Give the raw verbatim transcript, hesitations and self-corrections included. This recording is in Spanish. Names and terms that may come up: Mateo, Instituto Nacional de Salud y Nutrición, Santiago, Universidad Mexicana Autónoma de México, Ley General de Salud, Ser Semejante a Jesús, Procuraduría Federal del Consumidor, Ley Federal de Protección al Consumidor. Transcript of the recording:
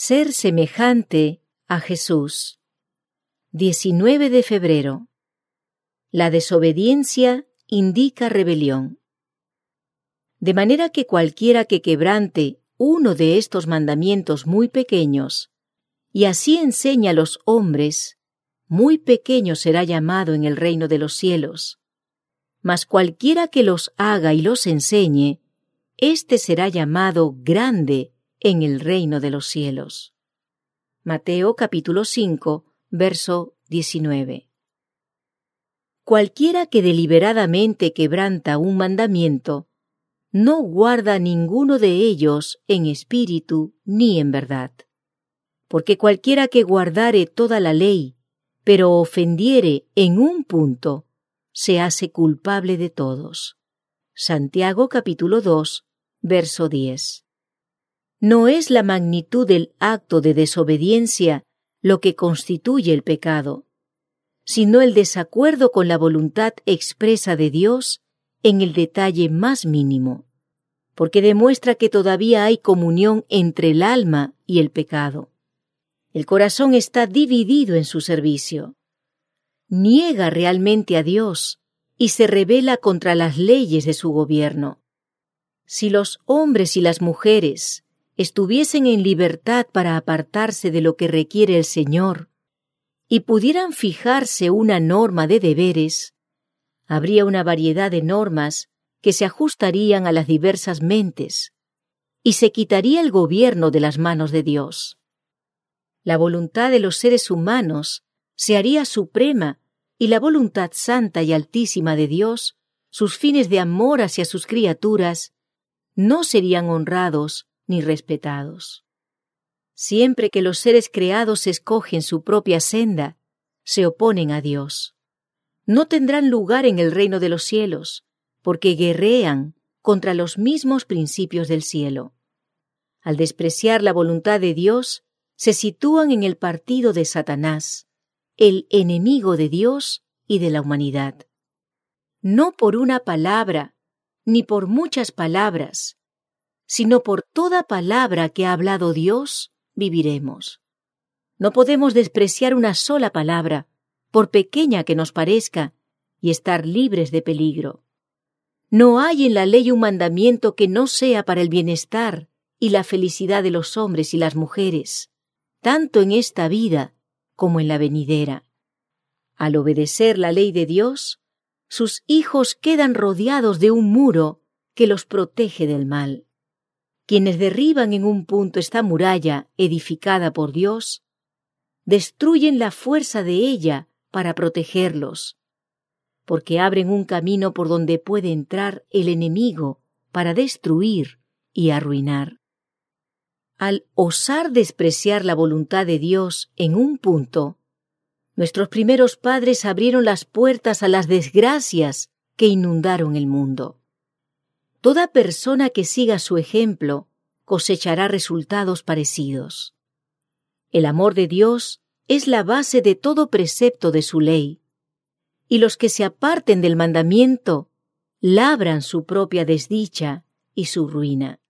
Ser semejante a Jesús. diecinueve de febrero. La desobediencia indica rebelión. De manera que cualquiera que quebrante uno de estos mandamientos muy pequeños, y así enseña a los hombres, muy pequeño será llamado en el reino de los cielos. Mas cualquiera que los haga y los enseñe, éste será llamado grande en el reino de los cielos. Mateo capítulo cinco, verso diecinueve. Cualquiera que deliberadamente quebranta un mandamiento, no guarda ninguno de ellos en espíritu ni en verdad. Porque cualquiera que guardare toda la ley, pero ofendiere en un punto, se hace culpable de todos. Santiago capítulo dos, verso diez. No es la magnitud del acto de desobediencia lo que constituye el pecado, sino el desacuerdo con la voluntad expresa de Dios en el detalle más mínimo, porque demuestra que todavía hay comunión entre el alma y el pecado. El corazón está dividido en su servicio. Niega realmente a Dios y se rebela contra las leyes de su gobierno. Si los hombres y las mujeres estuviesen en libertad para apartarse de lo que requiere el Señor y pudieran fijarse una norma de deberes, habría una variedad de normas que se ajustarían a las diversas mentes y se quitaría el gobierno de las manos de Dios. La voluntad de los seres humanos se haría suprema y la voluntad santa y altísima de Dios, sus fines de amor hacia sus criaturas, no serían honrados ni respetados. Siempre que los seres creados escogen su propia senda, se oponen a Dios. No tendrán lugar en el reino de los cielos, porque guerrean contra los mismos principios del cielo. Al despreciar la voluntad de Dios, se sitúan en el partido de Satanás, el enemigo de Dios y de la humanidad. No por una palabra, ni por muchas palabras, sino por toda palabra que ha hablado Dios, viviremos. No podemos despreciar una sola palabra, por pequeña que nos parezca, y estar libres de peligro. No hay en la ley un mandamiento que no sea para el bienestar y la felicidad de los hombres y las mujeres, tanto en esta vida como en la venidera. Al obedecer la ley de Dios, sus hijos quedan rodeados de un muro que los protege del mal. Quienes derriban en un punto esta muralla edificada por Dios, destruyen la fuerza de ella para protegerlos, porque abren un camino por donde puede entrar el enemigo para destruir y arruinar. Al osar despreciar la voluntad de Dios en un punto, nuestros primeros padres abrieron las puertas a las desgracias que inundaron el mundo. Toda persona que siga su ejemplo cosechará resultados parecidos. El amor de Dios es la base de todo precepto de su ley, y los que se aparten del mandamiento labran su propia desdicha y su ruina.